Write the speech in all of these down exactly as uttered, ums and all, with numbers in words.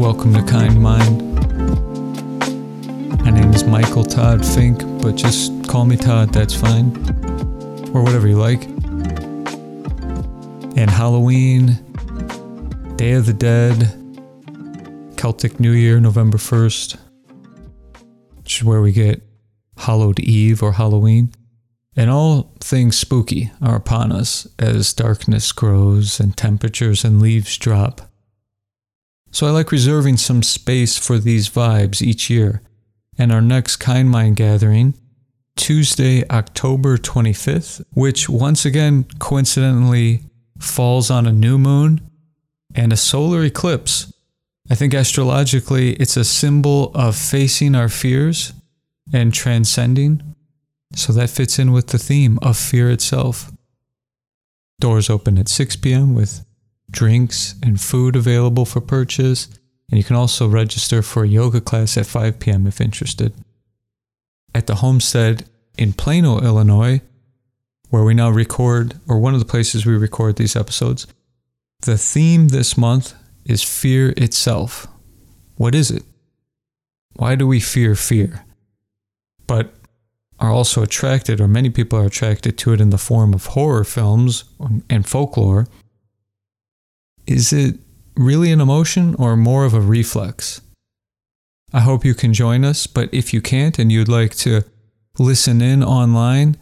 Welcome to Kind Mind. My name is Michael Todd Fink, but just call me Todd, that's fine. Or whatever you like. And Halloween, Day of the Dead, Celtic New Year, November first, which is where we get Hallowed Eve or Halloween. And all things spooky are upon us as darkness grows and temperatures and leaves drop. So I like reserving some space for these vibes each year. And our next Kind Mind gathering, Tuesday, October twenty-fifth, which once again coincidentally falls on a new moon and a solar eclipse. I think astrologically it's a symbol of facing our fears and transcending. So that fits in with the theme of fear itself. Doors open at six p.m. with drinks and food available for purchase. And you can also register for a yoga class at five p.m. if interested. At the Homestead in Plano, Illinois, where we now record, or one of the places we record these episodes, the theme this month is fear itself. What is it? Why do we fear fear? But are also attracted, or many people are attracted to it in the form of horror films and folklore. Is it really an emotion or more of a reflex? I hope you can join us, but if you can't and you'd like to listen in online,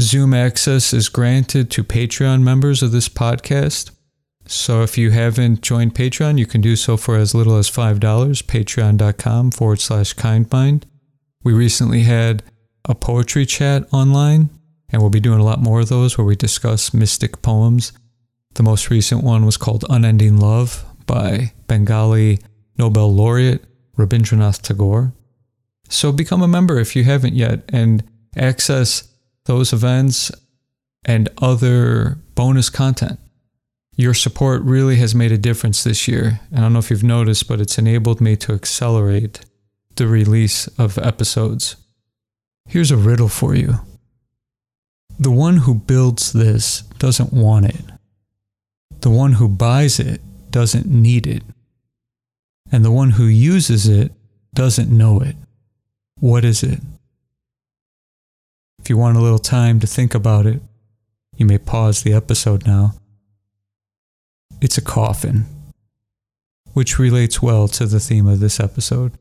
Zoom access is granted to Patreon members of this podcast. So if you haven't joined Patreon, you can do so for as little as five dollars, patreon.com forward slash kindmind. We recently had a poetry chat online, and we'll be doing a lot more of those where we discuss mystic poems. The most recent one was called Unending Love by Bengali Nobel laureate Rabindranath Tagore. So become a member if you haven't yet and access those events and other bonus content. Your support really has made a difference this year. I don't know if you've noticed, but it's enabled me to accelerate the release of episodes. Here's a riddle for you. The one who builds this doesn't want it. The one who buys it doesn't need it. And the one who uses it doesn't know it. What is it? If you want a little time to think about it, you may pause the episode now. It's a coffin, which relates well to the theme of this episode.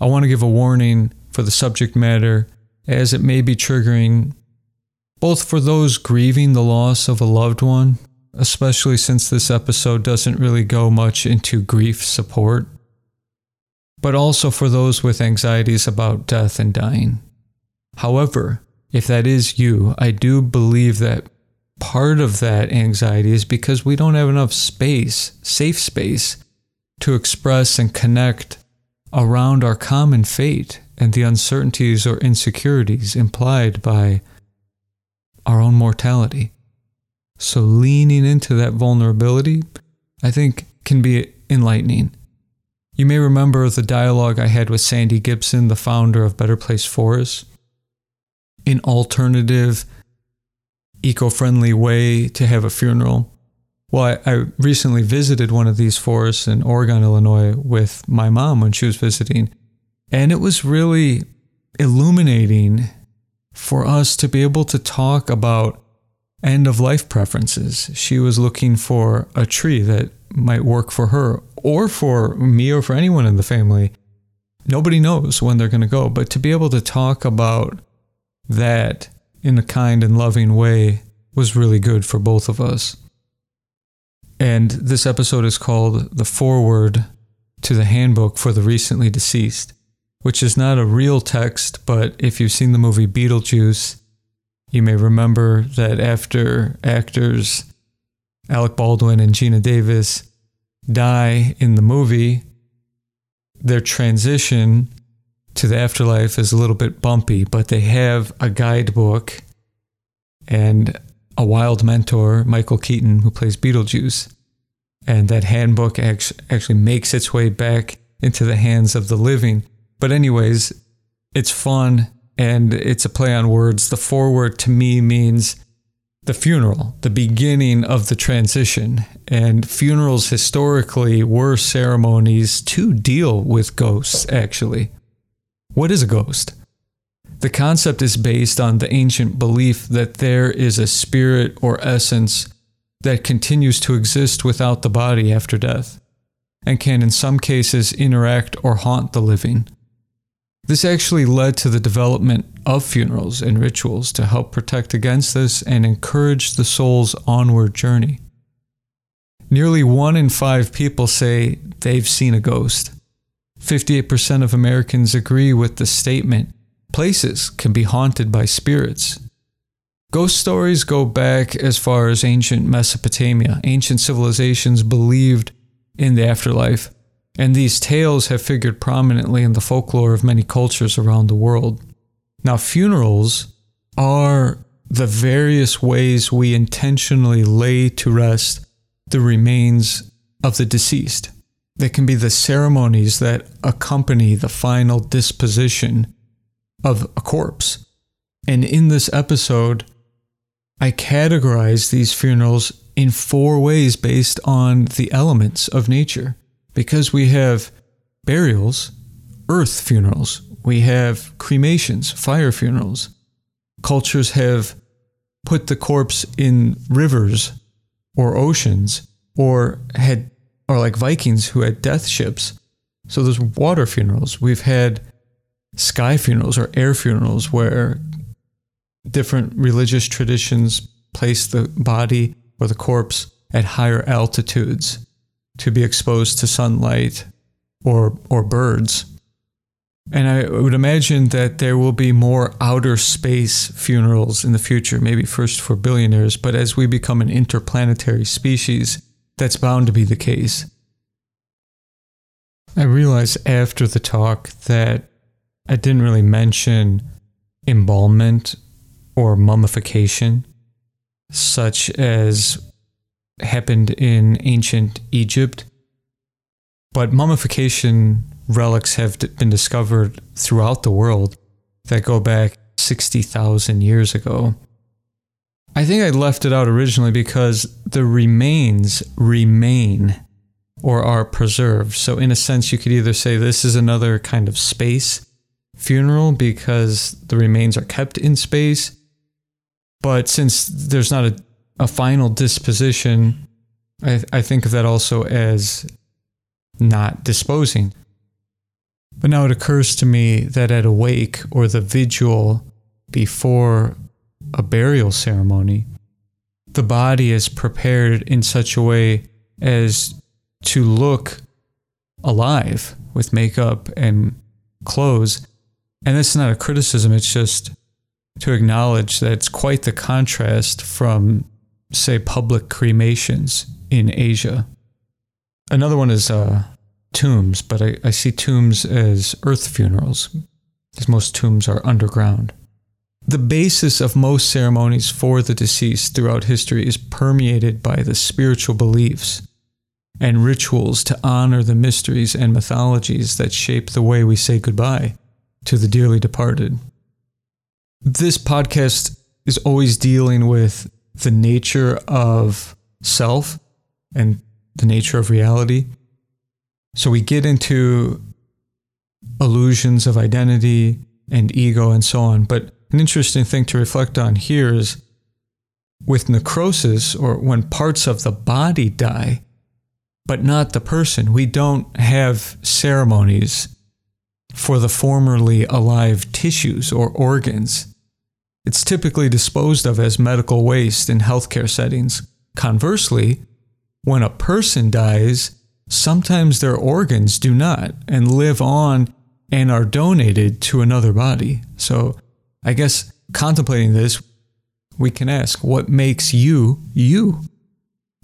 I want to give a warning for the subject matter, as it may be triggering both for those grieving the loss of a loved one, especially since this episode doesn't really go much into grief support, but also for those with anxieties about death and dying. However, if that is you, I do believe that part of that anxiety is because we don't have enough space, safe space, to express and connect around our common fate and the uncertainties or insecurities implied by our own mortality. So leaning into that vulnerability, I think, can be enlightening. You may remember the dialogue I had with Sandy Gibson, the founder of Better Place Forests, an alternative, eco-friendly way to have a funeral. Well, I, I recently visited one of these forests in Oregon, Illinois, with my mom when she was visiting. And it was really illuminating for us to be able to talk about end-of-life preferences. She was looking for a tree that might work for her or for me or for anyone in the family. Nobody knows when they're going to go, but to be able to talk about that in a kind and loving way was really good for both of us. And this episode is called The Foreword to the Handbook for the Recently Deceased, which is not a real text, but if you've seen the movie Beetlejuice, you may remember that after actors Alec Baldwin and Gina Davis die in the movie, their transition to the afterlife is a little bit bumpy, but they have a guidebook and a wild mentor, Michael Keaton, who plays Beetlejuice. And that handbook actually makes its way back into the hands of the living. But anyways, it's fun, and it's a play on words. The foreword to me means the funeral, the beginning of the transition. And funerals historically were ceremonies to deal with ghosts, actually. What is a ghost? The concept is based on the ancient belief that there is a spirit or essence that continues to exist without the body after death, and can in some cases interact or haunt the living. This actually led to the development of funerals and rituals to help protect against this and encourage the soul's onward journey. Nearly one in five people say they've seen a ghost. fifty-eight percent of Americans agree with the statement, places can be haunted by spirits. Ghost stories go back as far as ancient Mesopotamia. Ancient civilizations believed in the afterlife, and these tales have figured prominently in the folklore of many cultures around the world. Now, funerals are the various ways we intentionally lay to rest the remains of the deceased. They can be the ceremonies that accompany the final disposition of a corpse. And in this episode, I categorize these funerals in four ways based on the elements of nature. Because we have burials, earth funerals, we have cremations, fire funerals. Cultures have put the corpse in rivers or oceans, or had, or like Vikings who had death ships. So there's water funerals. We've had sky funerals or air funerals where different religious traditions place the body or the corpse at higher altitudes to be exposed to sunlight or or birds. And I would imagine that there will be more outer space funerals in the future, maybe first for billionaires, but as we become an interplanetary species, that's bound to be the case. I realized after the talk that I didn't really mention embalmment or mummification, such as happened in ancient Egypt. But mummification relics have been discovered throughout the world that go back sixty thousand years ago. I think I left it out originally because the remains remain or are preserved. So in a sense, you could either say this is another kind of space funeral because the remains are kept in space. But since there's not a, a final disposition, I, I think of that also as not disposing. But now it occurs to me that at a wake or the vigil before a burial ceremony, the body is prepared in such a way as to look alive with makeup and clothes. And that's not a criticism, it's just to acknowledge that it's quite the contrast from, say, public cremations in Asia. Another one is uh, tombs, but I, I see tombs as earth funerals, because most tombs are underground. The basis of most ceremonies for the deceased throughout history is permeated by the spiritual beliefs and rituals to honor the mysteries and mythologies that shape the way we say goodbye to the dearly departed. This podcast is always dealing with the nature of self and the nature of reality. So we get into illusions of identity and ego and so on. But an interesting thing to reflect on here is with necrosis, or when parts of the body die, but not the person, we don't have ceremonies for the formerly alive tissues or organs. It's typically disposed of as medical waste in healthcare settings. Conversely, when a person dies, sometimes their organs do not and live on and are donated to another body. So I guess contemplating this, we can ask, what makes you, you?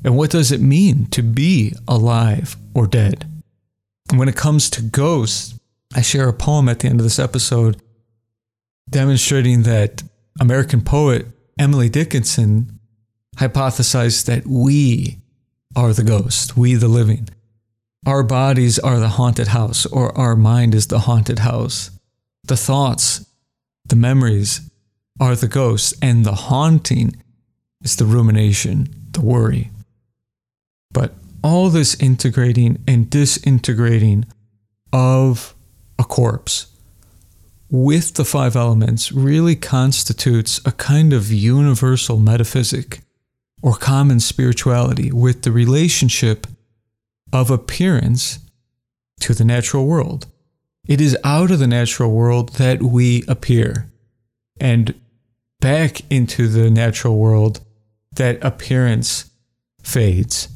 And what does it mean to be alive or dead? And when it comes to ghosts, I share a poem at the end of this episode demonstrating that American poet Emily Dickinson hypothesized that we are the ghost, we the living. Our bodies are the haunted house, or our mind is the haunted house. The thoughts, the memories are the ghosts, and the haunting It's the rumination, the worry. But all this integrating and disintegrating of a corpse with the five elements really constitutes a kind of universal metaphysic or common spirituality with the relationship of appearance to the natural world. It is out of the natural world that we appear, and back into the natural world that appearance fades.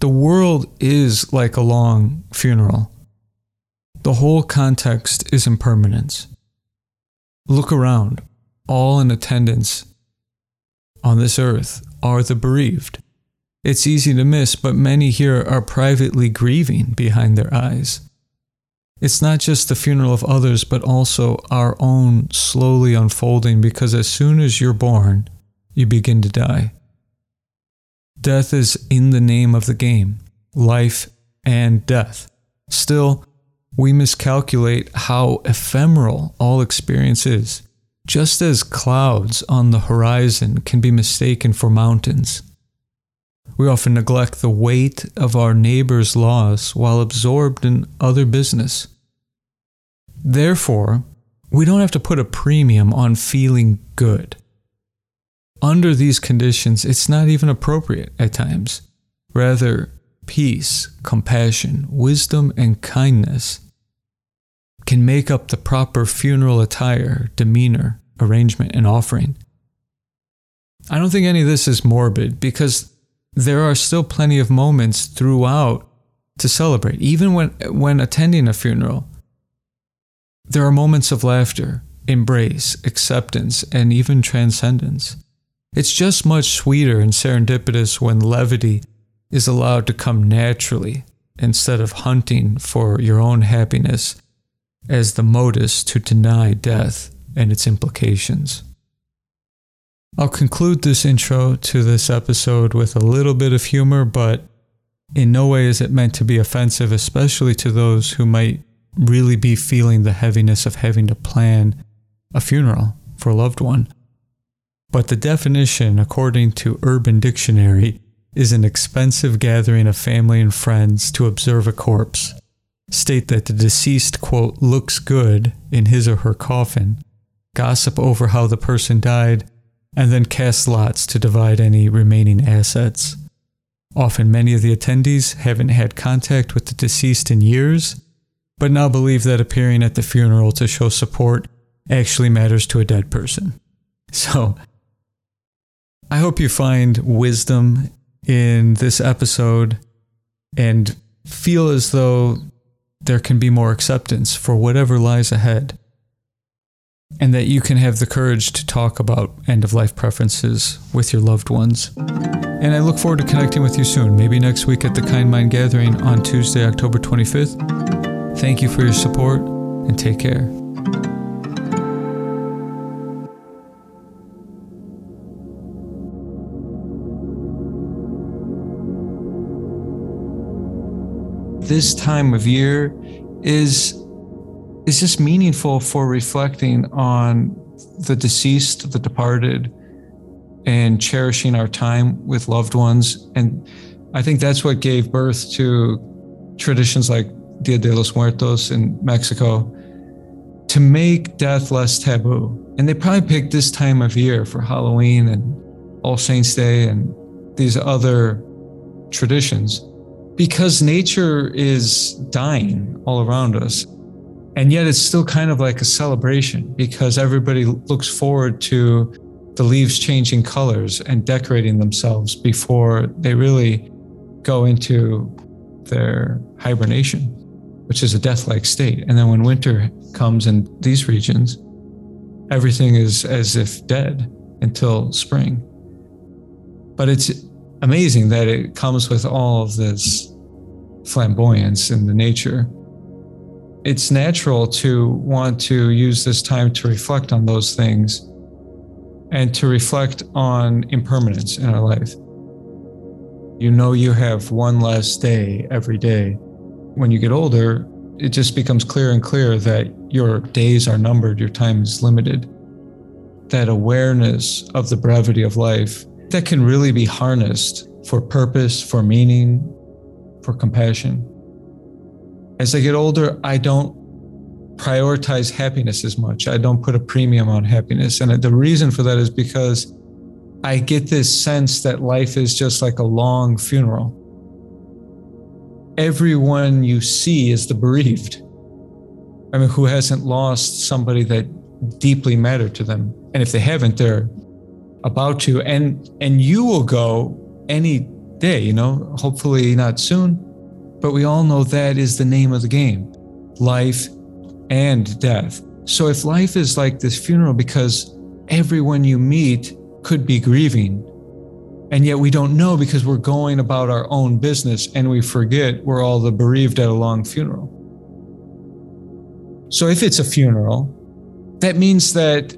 The world is like a long funeral. The whole context is impermanence. Look around. All in attendance on this earth are the bereaved. It's easy to miss, but many here are privately grieving behind their eyes. It's not just the funeral of others, but also our own slowly unfolding, because as soon as you're born, you begin to die. Death is in the name of the game, life and death. Still, we miscalculate how ephemeral all experience is, just as clouds on the horizon can be mistaken for mountains. We often neglect the weight of our neighbor's loss while absorbed in other business. Therefore, we don't have to put a premium on feeling good. Under these conditions, it's not even appropriate at times. Rather, peace, compassion, wisdom, and kindness can make up the proper funeral attire, demeanor, arrangement, and offering. I don't think any of this is morbid, because there are still plenty of moments throughout to celebrate. Even when, when attending a funeral, there are moments of laughter, embrace, acceptance, and even transcendence. It's just much sweeter and serendipitous when levity is allowed to come naturally instead of hunting for your own happiness as the modus to deny death and its implications. I'll conclude this intro to this episode with a little bit of humor, but in no way is it meant to be offensive, especially to those who might really be feeling the heaviness of having to plan a funeral for a loved one. But the definition, according to Urban Dictionary, is an expensive gathering of family and friends to observe a corpse, state that the deceased, quote, looks good in his or her coffin, gossip over how the person died, and then cast lots to divide any remaining assets. Often many of the attendees haven't had contact with the deceased in years, but now believe that appearing at the funeral to show support actually matters to a dead person. So, I hope you find wisdom in this episode and feel as though there can be more acceptance for whatever lies ahead, and that you can have the courage to talk about end-of-life preferences with your loved ones. And I look forward to connecting with you soon, maybe next week at the Kind Mind Gathering on Tuesday, October twenty-fifth. Thank you for your support, and take care. This time of year is... It's just meaningful for reflecting on the deceased, the departed, and cherishing our time with loved ones. And I think that's what gave birth to traditions like Dia de los Muertos in Mexico, to make death less taboo. And they probably picked this time of year for Halloween and All Saints Day and these other traditions, because nature is dying all around us. And yet it's still kind of like a celebration, because everybody looks forward to the leaves changing colors and decorating themselves before they really go into their hibernation, which is a death-like state. And then when winter comes in these regions, everything is as if dead until spring. But it's amazing that it comes with all of this flamboyance in the nature. It's natural to want to use this time to reflect on those things and to reflect on impermanence in our life. You know, you have one less day every day. When you get older, it just becomes clearer and clearer that your days are numbered, your time is limited. That awareness of the brevity of life that can really be harnessed for purpose, for meaning, for compassion. As I get older, I don't prioritize happiness as much. I don't put a premium on happiness. And the reason for that is because I get this sense that life is just like a long funeral. Everyone you see is the bereaved. I mean, who hasn't lost somebody that deeply mattered to them? And if they haven't, they're about to. And and you will go any day, you know, hopefully not soon. But we all know that is the name of the game, life and death. So if life is like this funeral, because everyone you meet could be grieving, and yet we don't know because we're going about our own business and we forget we're all the bereaved at a long funeral. So if it's a funeral, that means that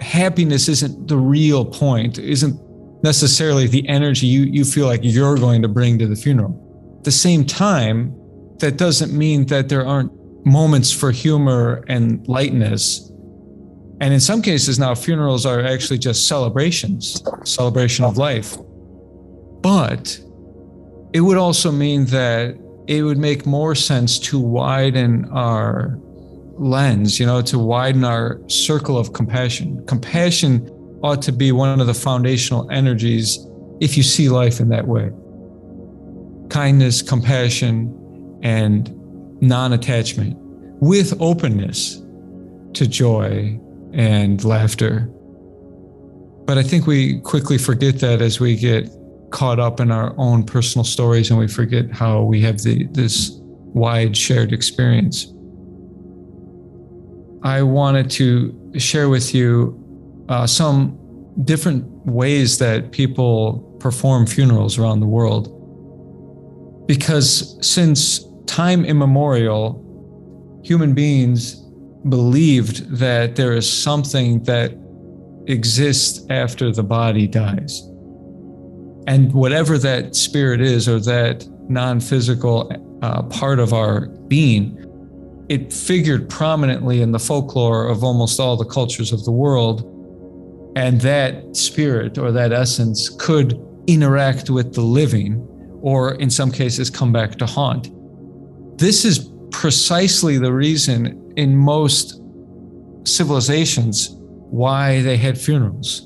happiness isn't the real point, isn't necessarily the energy you, you feel like you're going to bring to the funeral. At the same time, that doesn't mean that there aren't moments for humor and lightness. And in some cases now, funerals are actually just celebrations, celebration of life. But it would also mean that it would make more sense to widen our lens, you know, to widen our circle of compassion. Compassion ought to be one of the foundational energies if you see life in that way. Kindness, compassion, and non-attachment with openness to joy and laughter. But I think we quickly forget that as we get caught up in our own personal stories, and we forget how we have the, this wide shared experience. I wanted to share with you uh, some different ways that people perform funerals around the world. Because since time immemorial, human beings believed that there is something that exists after the body dies. And whatever that spirit is, or that non-physical uh, part of our being, it figured prominently in the folklore of almost all the cultures of the world. And that spirit or that essence could interact with the living, or in some cases come back to haunt. This is precisely the reason in most civilizations why they had funerals,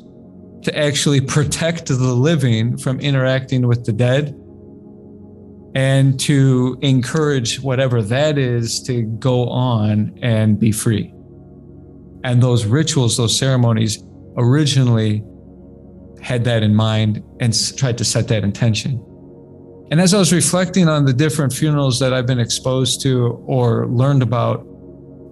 to actually protect the living from interacting with the dead, and to encourage whatever that is to go on and be free. And those rituals, those ceremonies originally had that in mind and tried to set that intention. And as I was reflecting on the different funerals that I've been exposed to or learned about,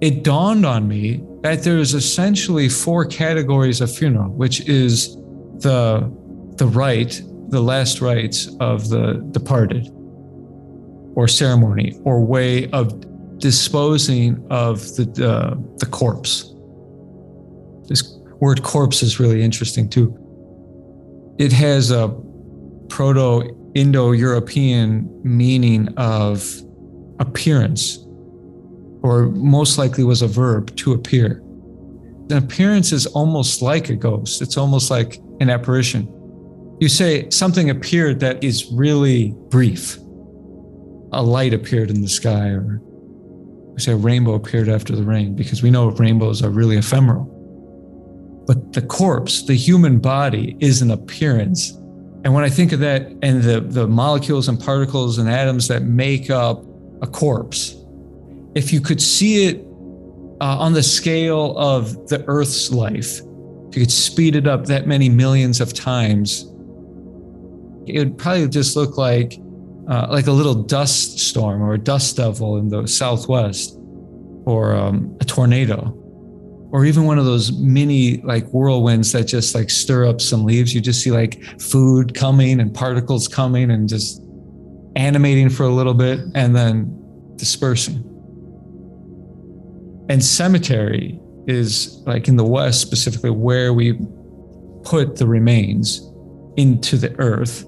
it dawned on me that there is essentially four categories of funeral, which is the, the rite, the last rites of the departed, or ceremony, or way of disposing of the, uh, the corpse. This word corpse is really interesting too. It has a proto Indo-European meaning of appearance, or most likely was a verb, to appear. An appearance is almost like a ghost. It's almost like an apparition. You say something appeared that is really brief. A light appeared in the sky, or we say a rainbow appeared after the rain, because we know rainbows are really ephemeral. But the corpse, the human body, is an appearance. And when I think of that, and the, the molecules and particles and atoms that make up a corpse, if you could see it uh, on the scale of the Earth's life, if you could speed it up that many millions of times, it would probably just look like uh, like a little dust storm, or a dust devil in the Southwest, or um, a tornado, or even one of those mini like whirlwinds that just like stir up some leaves. You just see like food coming and particles coming and just animating for a little bit and then dispersing. And cemetery is like, in the West specifically, where we put the remains into the earth.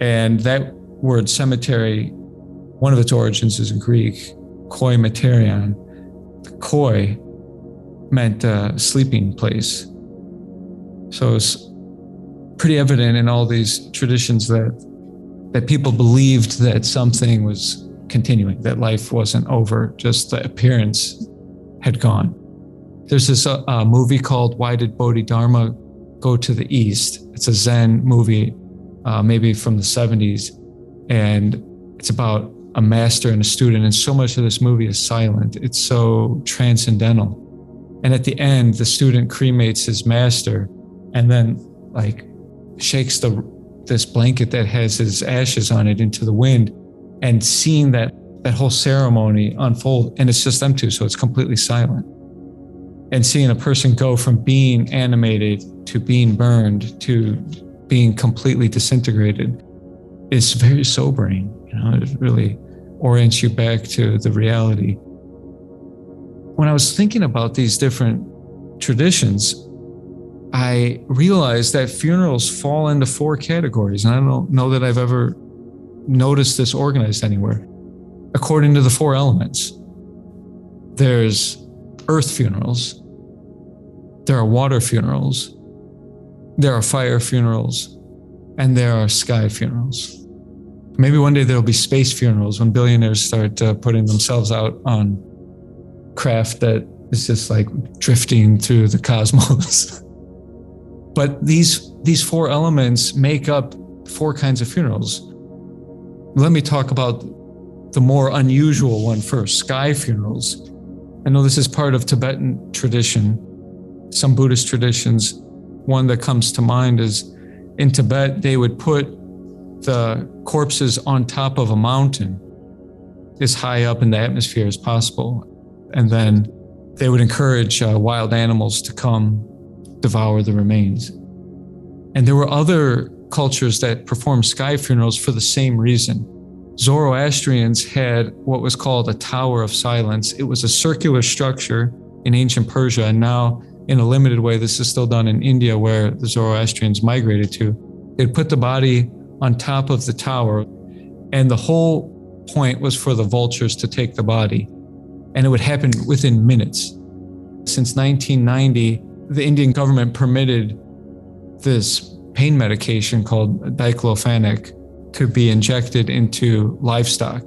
And that word cemetery, one of its origins is in Greek, koimaterion. The koi meant uh, sleeping place. So it's pretty evident in all these traditions that that people believed that something was continuing, that life wasn't over, just the appearance had gone. There's this uh, uh, movie called Why Did Bodhidharma Go to the East? It's a Zen movie, uh, maybe from the seventies, and it's about a master and a student, and so much of this movie is silent. It's so transcendental. And at the end, the student cremates his master and then like shakes the this blanket that has his ashes on it into the wind, and seeing that that whole ceremony unfold, and it's just them two, so it's completely silent. And seeing a person go from being animated to being burned to being completely disintegrated is very sobering. You know, it really orients you back to the reality. When I was thinking about these different traditions, I realized that funerals fall into four categories, and I don't know that I've ever noticed this organized anywhere, according to the four elements. There's earth funerals, there are water funerals, there are fire funerals, and there are sky funerals. Maybe one day there'll be space funerals when billionaires start uh, putting themselves out on craft that is just like drifting through the cosmos. But these these four elements make up four kinds of funerals. Let me talk about the more unusual one first, sky funerals. I know this is part of Tibetan tradition, some Buddhist traditions. One that comes to mind is in Tibet, they would put the corpses on top of a mountain as high up in the atmosphere as possible. And then they would encourage uh, wild animals to come devour the remains. And there were other cultures that performed sky funerals for the same reason. Zoroastrians had what was called a Tower of Silence. It was a circular structure in ancient Persia, and now in a limited way, this is still done in India, where the Zoroastrians migrated to. They'd put the body on top of the tower, and the whole point was for the vultures to take the body. And it would happen within minutes. Since nineteen ninety, the Indian government permitted this pain medication called diclofenac to be injected into livestock.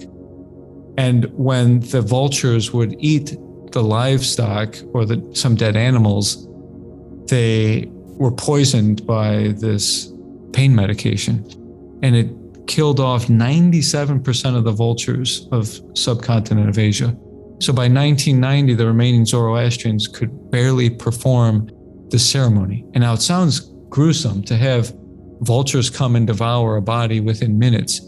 And when the vultures would eat the livestock or the, some dead animals, they were poisoned by this pain medication. And it killed off ninety-seven percent of the vultures of subcontinent of Asia. So by nineteen ninety, the remaining Zoroastrians could barely perform the ceremony. And now it sounds gruesome to have vultures come and devour a body within minutes,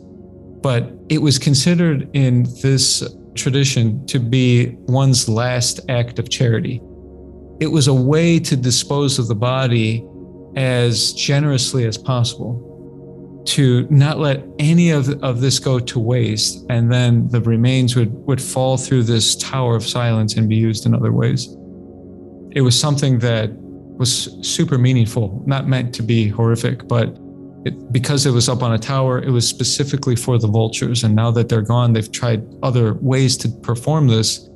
but it was considered in this tradition to be one's last act of charity. It was a way to dispose of the body as generously as possible, to not let any of, of this go to waste, and then the remains would, would fall through this Tower of Silence and be used in other ways. It was something that was super meaningful, not meant to be horrific, but it, because it was up on a tower, it was specifically for the vultures. And now that they're gone, they've tried other ways to perform this,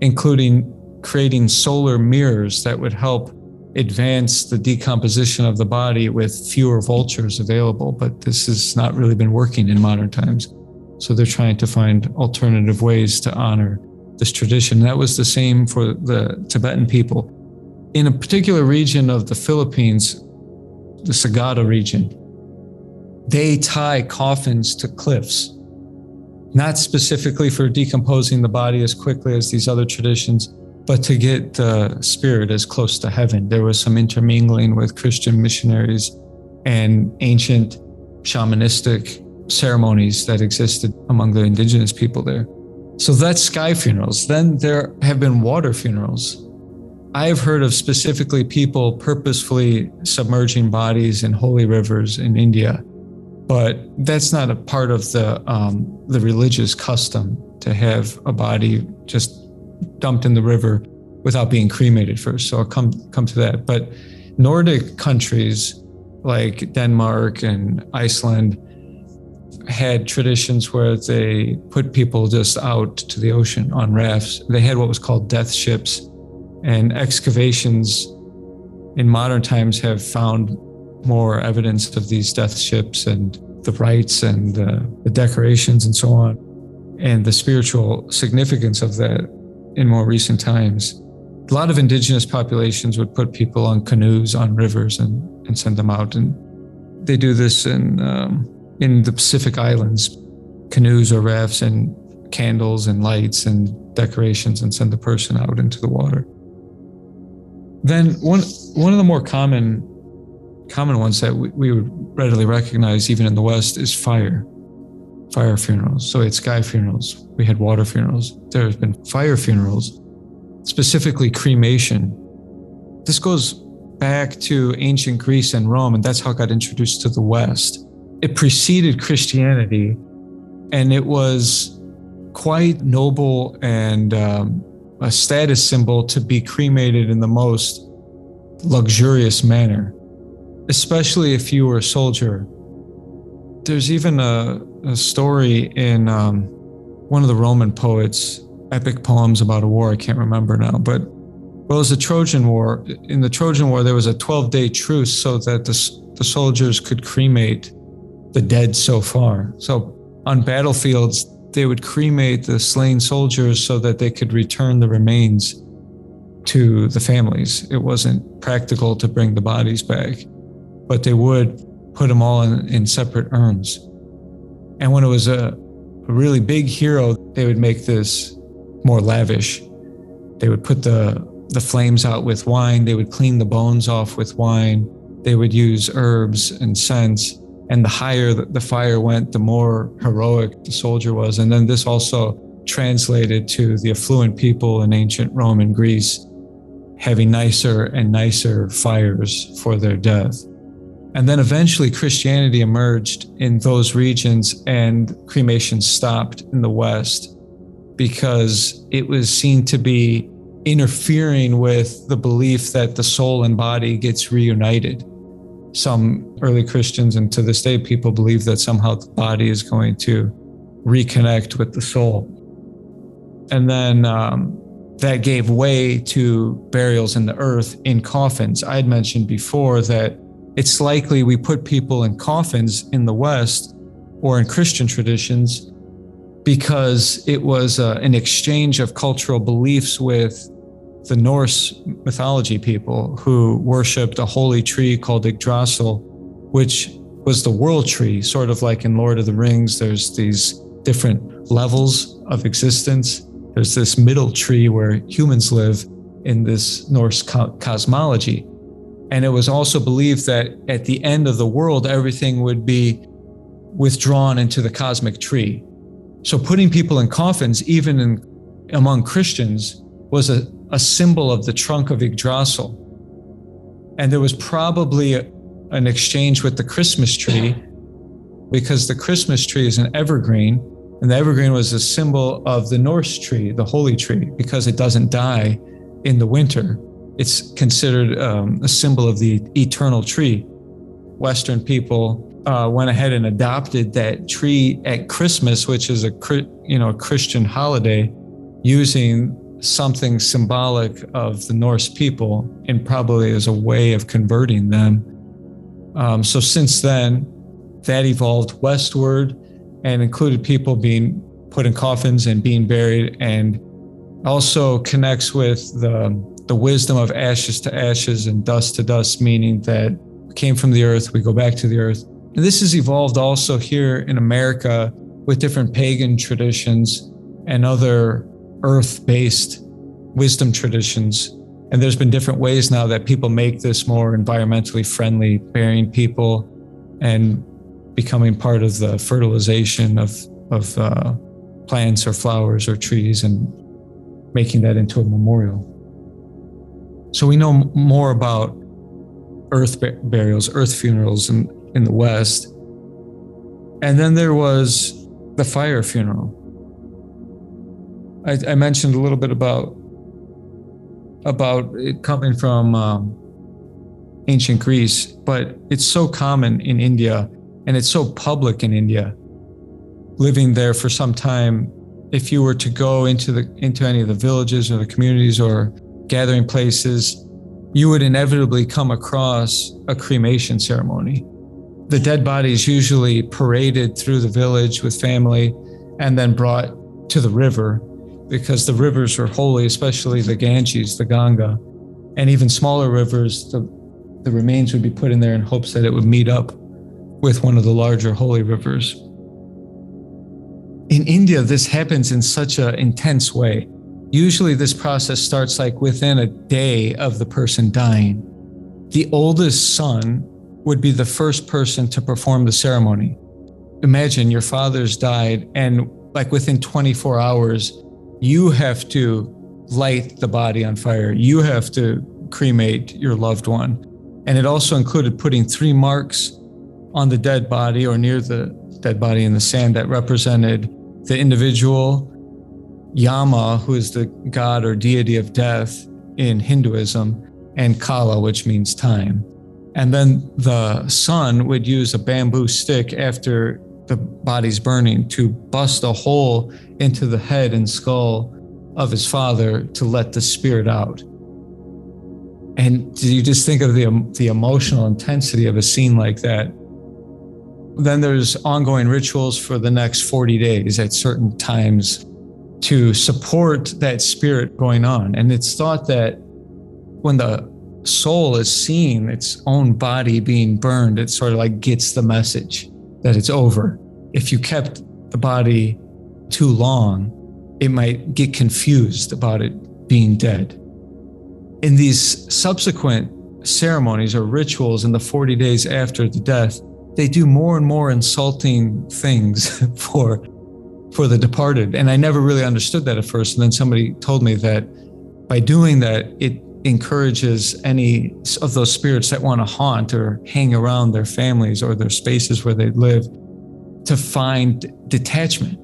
including creating solar mirrors that would help advance the decomposition of the body with fewer vultures available. But this has not really been working in modern times. So they're trying to find alternative ways to honor this tradition. That was the same for the Tibetan people. In a particular region of the Philippines, the Sagada region, they tie coffins to cliffs, not specifically for decomposing the body as quickly as these other traditions, but to get the spirit as close to heaven. There was some intermingling with Christian missionaries and ancient shamanistic ceremonies that existed among the indigenous people there. So that's sky funerals. Then there have been water funerals. I've heard of specifically people purposefully submerging bodies in holy rivers in India. But that's not a part of the um, the religious custom to have a body just dumped in the river without being cremated first. So I'll come come to that. But Nordic countries like Denmark and Iceland had traditions where they put people just out to the ocean on rafts. They had what was called death ships, and excavations in modern times have found more evidence of these death ships and the rites and uh, the decorations and so on, and the spiritual significance of that in more recent times. A lot of indigenous populations would put people on canoes on rivers and, and send them out. And they do this in um, in the Pacific Islands, canoes or rafts and candles and lights and decorations, and send the person out into the water. Then one one of the more common common ones that we, we would readily recognize even in the West is fire. Fire funerals. So we had sky funerals. We had water funerals. There have been fire funerals, specifically cremation. This goes back to ancient Greece and Rome, and that's how it got introduced to the West. It preceded Christianity, and it was quite noble and um, a status symbol to be cremated in the most luxurious manner, especially if you were a soldier. There's even a, a story in um, one of the Roman poets' epic poems about a war, I can't remember now, but well, it was the Trojan War. In the Trojan War, there was a twelve-day truce so that the, the soldiers could cremate the dead so far. So on battlefields, they would cremate the slain soldiers so that they could return the remains to the families. It wasn't practical to bring the bodies back, but they would put them all in, in separate urns. And when it was a, a really big hero, they would make this more lavish. They would put the, the flames out with wine. They would clean the bones off with wine. They would use herbs and scents. And the higher the fire went, the more heroic the soldier was. And then this also translated to the affluent people in ancient Rome and Greece having nicer and nicer fires for their death. And then eventually Christianity emerged in those regions, and cremation stopped in the West because it was seen to be interfering with the belief that the soul and body gets reunited. Some early Christians, and to this day, people believe that somehow the body is going to reconnect with the soul. And then um, that gave way to burials in the earth in coffins. I had mentioned before that it's likely we put people in coffins in the West or in Christian traditions because it was uh, an exchange of cultural beliefs with the Norse mythology people who worshipped a holy tree called Yggdrasil, which was the world tree, sort of like in Lord of the Rings. There's these different levels of existence. There's this middle tree where humans live in this Norse co- cosmology. And it was also believed that at the end of the world, everything would be withdrawn into the cosmic tree. So putting people in coffins, even in, among Christians, was a a symbol of the trunk of Yggdrasil. And there was probably a, an exchange with the Christmas tree, because the Christmas tree is an evergreen, and the evergreen was a symbol of the Norse tree, the holy tree, because it doesn't die in the winter. It's considered um, a symbol of the eternal tree. Western people uh, went ahead and adopted that tree at Christmas, which is a you know a Christian holiday, using something symbolic of the Norse people, and probably as a way of converting them. Um, so since then, that evolved westward and included people being put in coffins and being buried, and also connects with the, the wisdom of ashes to ashes and dust to dust, meaning that we came from the earth, we go back to the earth. And this has evolved also here in America with different pagan traditions and other earth-based wisdom traditions. And there's been different ways now that people make this more environmentally friendly, burying people and becoming part of the fertilization of, of uh, plants or flowers or trees, and making that into a memorial. So we know more about earth bur- burials, earth funerals in, in the West. And then there was the fire funeral. I, I mentioned a little bit about about it coming from um, ancient Greece, but it's so common in India, and it's so public in India. Living there for some time, if you were to go into the into any of the villages or the communities or gathering places, you would inevitably come across a cremation ceremony. The dead bodies usually paraded through the village with family and then brought to the river, because the rivers were holy, especially the Ganges, the Ganga, and even smaller rivers. The, the remains would be put in there in hopes that it would meet up with one of the larger holy rivers. In India, this happens in such an intense way. Usually this process starts like within a day of the person dying. The oldest son would be the first person to perform the ceremony. Imagine your father's died, and like within twenty-four hours, you have to light the body on fire. You have to cremate your loved one. And it also included putting three marks on the dead body or near the dead body in the sand that represented the individual, Yama, who is the god or deity of death in Hinduism, and Kala, which means time. And then the son would use a bamboo stick after the body's burning to bust a hole into the head and skull of his father to let the spirit out. And you just think of the, the emotional intensity of a scene like that. Then there's ongoing rituals for the next forty days at certain times to support that spirit going on. And it's thought that when the soul is seeing its own body being burned, it sort of like gets the message that it's over. If you kept the body too long, it might get confused about it being dead. In these subsequent ceremonies or rituals in the forty days after the death, they do more and more insulting things for for the departed. And I never really understood that at first. And then somebody told me that by doing that, it encourages any of those spirits that want to haunt or hang around their families or their spaces where they live to find detachment.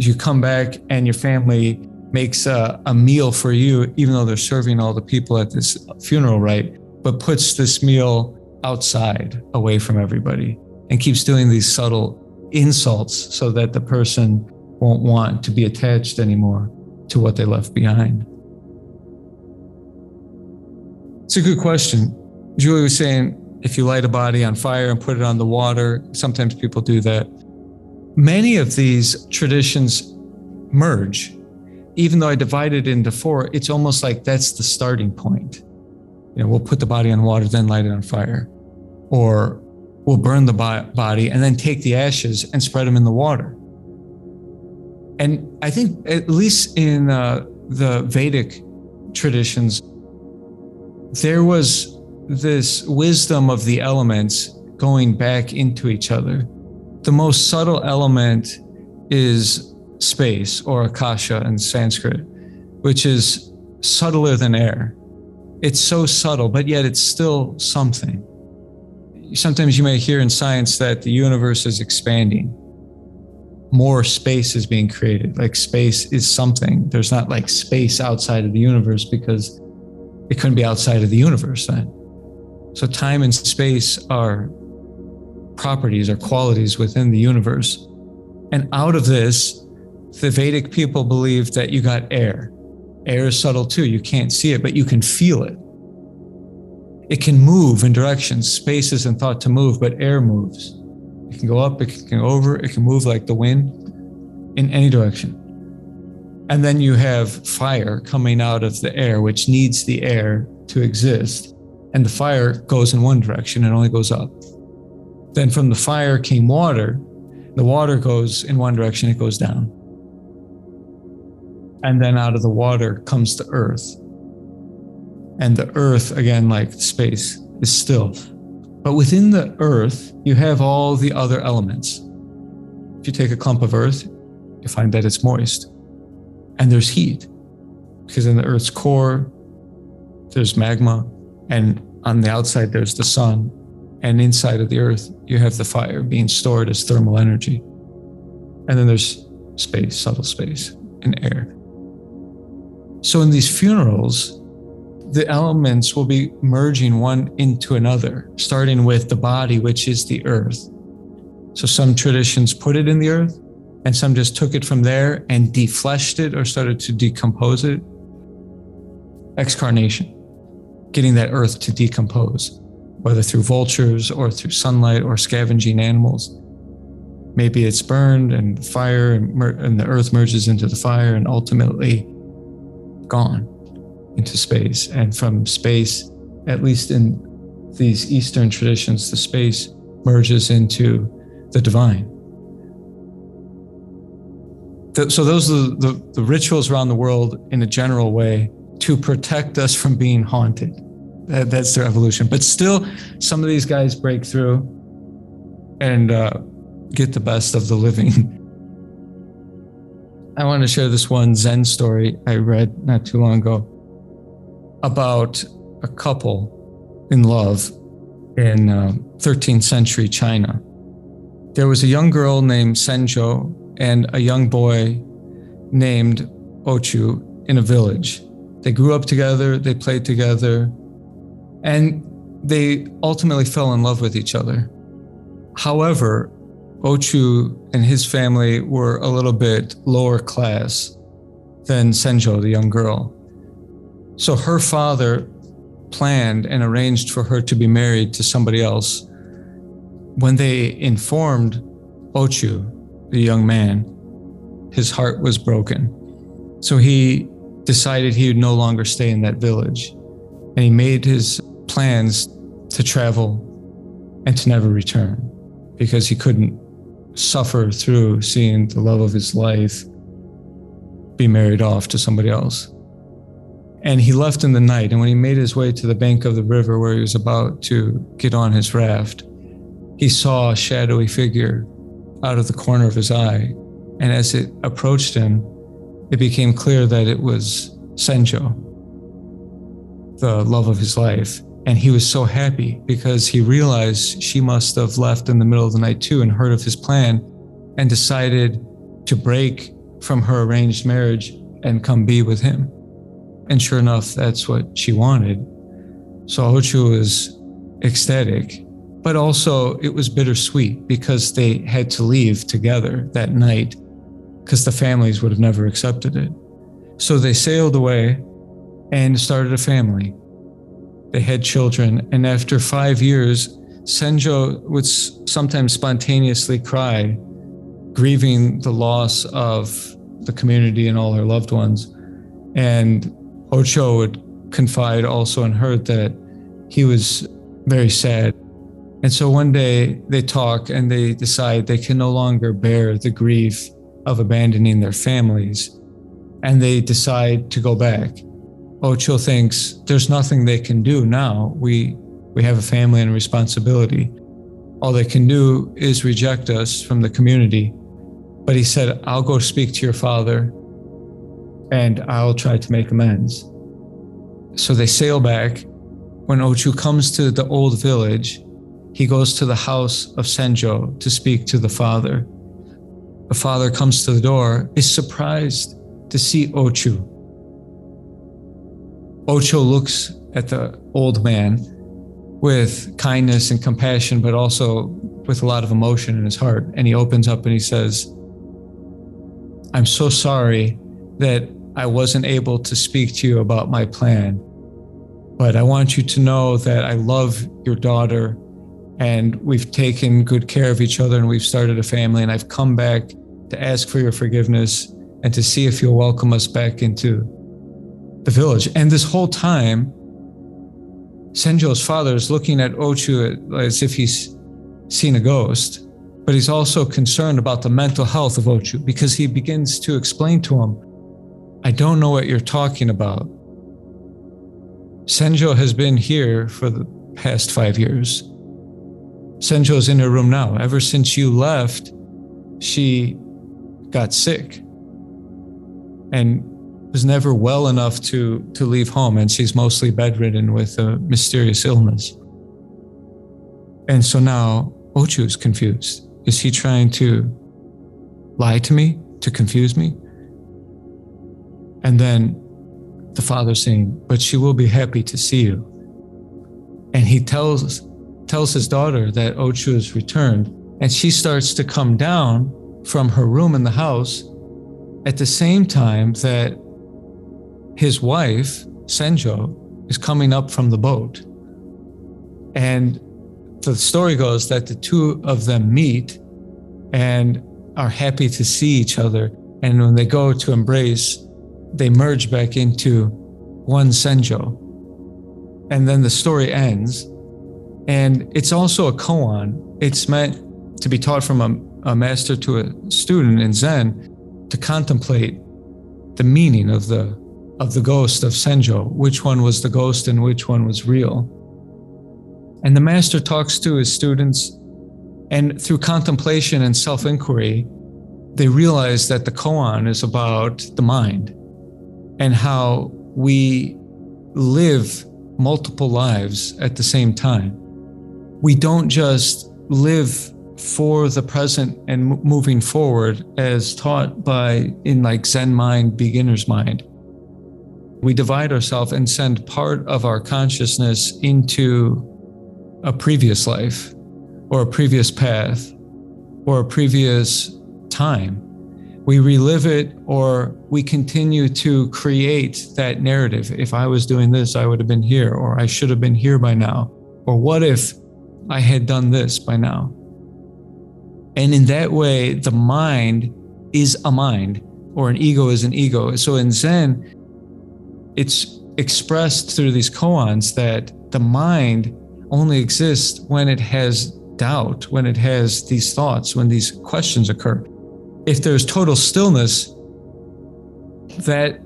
You come back and your family makes a, a meal for you, even though they're serving all the people at this funeral rite, but puts this meal outside away from everybody and keeps doing these subtle insults so that the person won't want to be attached anymore to what they left behind. It's a good question. Julie was saying, if you light a body on fire and put it on the water, sometimes people do that. Many of these traditions merge. Even though I divided into four, it's almost like that's the starting point. You know, we'll put the body on water, then light it on fire. Or we'll burn the body and then take the ashes and spread them in the water. And I think at least in uh, the Vedic traditions, there was this wisdom of the elements going back into each other. The most subtle element is space, or akasha in Sanskrit, which is subtler than air. It's so subtle, but yet it's still something. Sometimes you may hear in science that the universe is expanding. More space is being created. Like space is something. There's not like space outside of the universe, because it couldn't be outside of the universe then. So time and space are properties or qualities within the universe. And out of this, the Vedic people believed that you got air. Air is subtle too. You can't see it, but you can feel it. It can move in directions. Space isn't thought to move, but air moves. It can go up, it can go over, it can move like the wind in any direction. And then you have fire coming out of the air, which needs the air to exist. And the fire goes in one direction, it only goes up. Then from the fire came water. The water goes in one direction, it goes down. And then out of the water comes the earth. And the earth, again, like space, is still. But within the earth, you have all the other elements. If you take a clump of earth, you find that it's moist. And there's heat, because in the earth's core, there's magma. And on the outside, there's the sun. And inside of the earth, you have the fire being stored as thermal energy. And then there's space, subtle space, and air. So in these funerals, the elements will be merging one into another, starting with the body, which is the earth. So some traditions put it in the earth, and some just took it from there and defleshed it or started to decompose it. Excarnation getting that earth to decompose, whether through vultures or through sunlight or scavenging animals. Maybe it's burned and fire and, mer- and the earth merges into the fire and ultimately gone into space. And from space, at least in these Eastern traditions, the space merges into the divine. The, so those are the, the, the rituals around the world in a general way to protect us from being haunted. That, that's their evolution. But still, some of these guys break through and uh, get the best of the living. I want to share this one Zen story I read not too long ago about a couple in love in uh, thirteenth century China. There was a young girl named Senjo and a young boy named Ochu in a village. They grew up together, they played together, and they ultimately fell in love with each other. However, Ochu and his family were a little bit lower class than Senjo, the young girl. So her father planned and arranged for her to be married to somebody else. When they informed Ochu, the young man, his heart was broken. So he decided he would no longer stay in that village. And he made his plans to travel and to never return because he couldn't suffer through seeing the love of his life be married off to somebody else. And he left in the night. And when he made his way to the bank of the river where he was about to get on his raft, he saw a shadowy figure out of the corner of his eye. And as it approached him, it became clear that it was Senjo, the love of his life. And he was so happy because he realized she must have left in the middle of the night too and heard of his plan and decided to break from her arranged marriage and come be with him. And sure enough, that's what she wanted. So Ochu was ecstatic, but also it was bittersweet because they had to leave together that night because the families would have never accepted it. So they sailed away and started a family. They had children, and after five years, Senjo would sometimes spontaneously cry, grieving the loss of the community and all her loved ones. And Ocho would confide also in her that he was very sad. And so one day they talk and they decide they can no longer bear the grief of abandoning their families, and they decide to go back. Ocho thinks there's nothing they can do now. We we have a family and a responsibility. All they can do is reject us from the community. But he said, I'll go speak to your father and I'll try to make amends. So they sail back. When Ochu comes to the old village, he goes to the house of Senjo to speak to the father. The father comes to the door, is surprised to see Ochu. Ocho looks at the old man with kindness and compassion, but also with a lot of emotion in his heart. And he opens up and he says, I'm so sorry that I wasn't able to speak to you about my plan, but I want you to know that I love your daughter and we've taken good care of each other and we've started a family. And I've come back to ask for your forgiveness and to see if you'll welcome us back into the village. And this whole time, Senjo's father is looking at Ochu as if he's seen a ghost, but he's also concerned about the mental health of Ochu because he begins to explain to him, I don't know what you're talking about. Senjo has been here for the past five years. Senjo's in her room now. Ever since you left, she got sick and was never well enough to, to leave home, and she's mostly bedridden with a mysterious illness. And so now Ochu is confused. Is he trying to lie to me, to confuse me? And then the father's saying, but she will be happy to see you. And he tells, tells his daughter that Ochu has returned, and she starts to come down from her room in the house at the same time that his wife, Senjo, is coming up from the boat. And the story goes that the two of them meet and are happy to see each other. And when they go to embrace, they merge back into one Senjo. And then the story ends. And it's also a koan. It's meant to be taught from a, a master to a student in Zen to contemplate the meaning of the of the ghost of Senjo, which one was the ghost and which one was real. And the master talks to his students, and through contemplation and self-inquiry, they realize that the koan is about the mind and how we live multiple lives at the same time. We don't just live for the present and moving forward as taught by in like Zen mind, beginner's mind. We divide ourselves and send part of our consciousness into a previous life or a previous path or a previous time. We relive it, or we continue to create that narrative. If I was doing this, I would have been here, or I should have been here by now, or what if I had done this by now? And in that way, the mind is a mind, or an ego is an ego. So in Zen, it's expressed through these koans that the mind only exists when it has doubt, when it has these thoughts, when these questions occur. If there's total stillness, that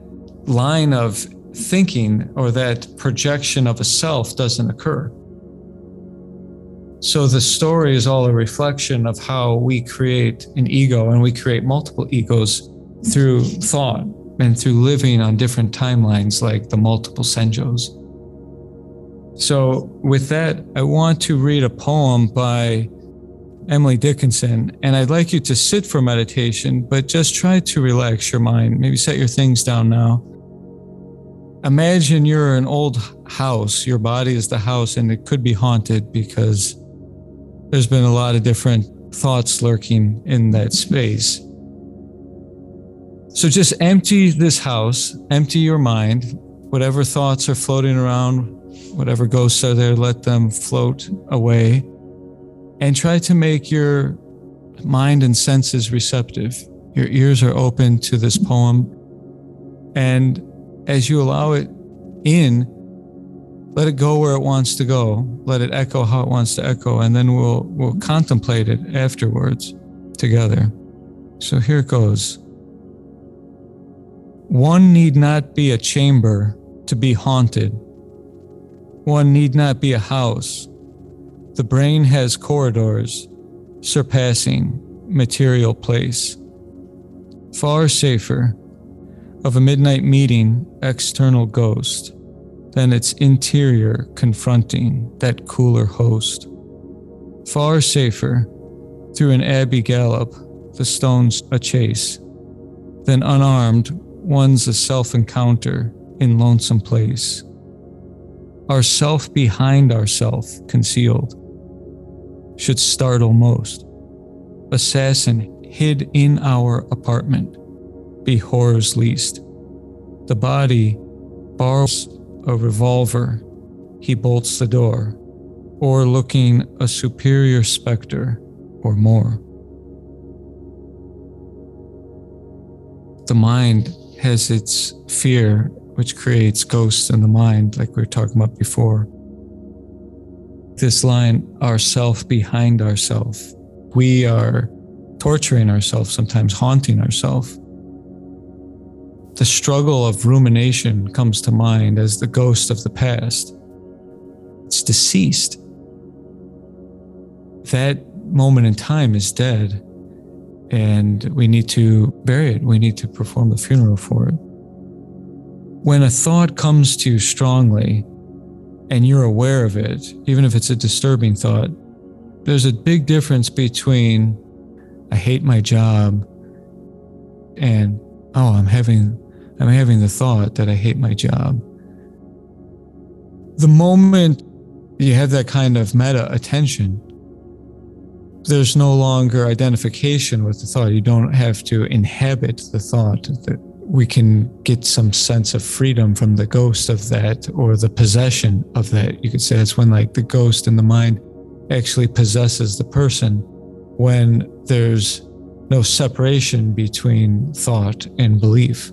line of thinking or that projection of a self doesn't occur. So the story is all a reflection of how we create an ego, and we create multiple egos through thought and through living on different timelines like the multiple Senjos. So with that, I want to read a poem by Emily Dickinson, and I'd like you to sit for meditation, but just try to relax your mind. Maybe set your things down now. Imagine you're an old house. Your body is the house, and it could be haunted because there's been a lot of different thoughts lurking in that space. So just empty this house, empty your mind. Whatever thoughts are floating around, whatever ghosts are there, let them float away, and try to make your mind and senses receptive. Your ears are open to this poem, and as you allow it in, let it go where it wants to go. Let it echo how it wants to echo, and then we'll we'll contemplate it afterwards together. So here it goes. One need not be a chamber to be haunted. One need not be a house. The brain has corridors surpassing material place. Far safer of a midnight meeting external ghost than its interior confronting that cooler host. Far safer through an abbey gallop, the stones a chase, than unarmed one's a self-encounter in lonesome place. Ourself behind ourself concealed should startle most. Assassin hid in our apartment, be horror's least. The body borrows a revolver, he bolts the door, o'erlooking a superior specter or more. The mind has its fear, which creates ghosts in the mind, like we were talking about before. This line, ourself behind ourself. We are torturing ourselves, sometimes haunting ourselves. The struggle of rumination comes to mind as the ghost of the past. It's deceased. That moment in time is dead, and we need to bury it. We need to perform the funeral for it. When a thought comes to you strongly and you're aware of it, even if it's a disturbing thought, there's a big difference between I hate my job and oh, I'm having I'm having the thought that I hate my job. The moment you have that kind of meta attention, there's no longer identification with the thought. You don't have to inhabit the thought that we can get some sense of freedom from the ghost of that, or the possession of that. You could say that's when like the ghost in the mind actually possesses the person, when there's no separation between thought and belief.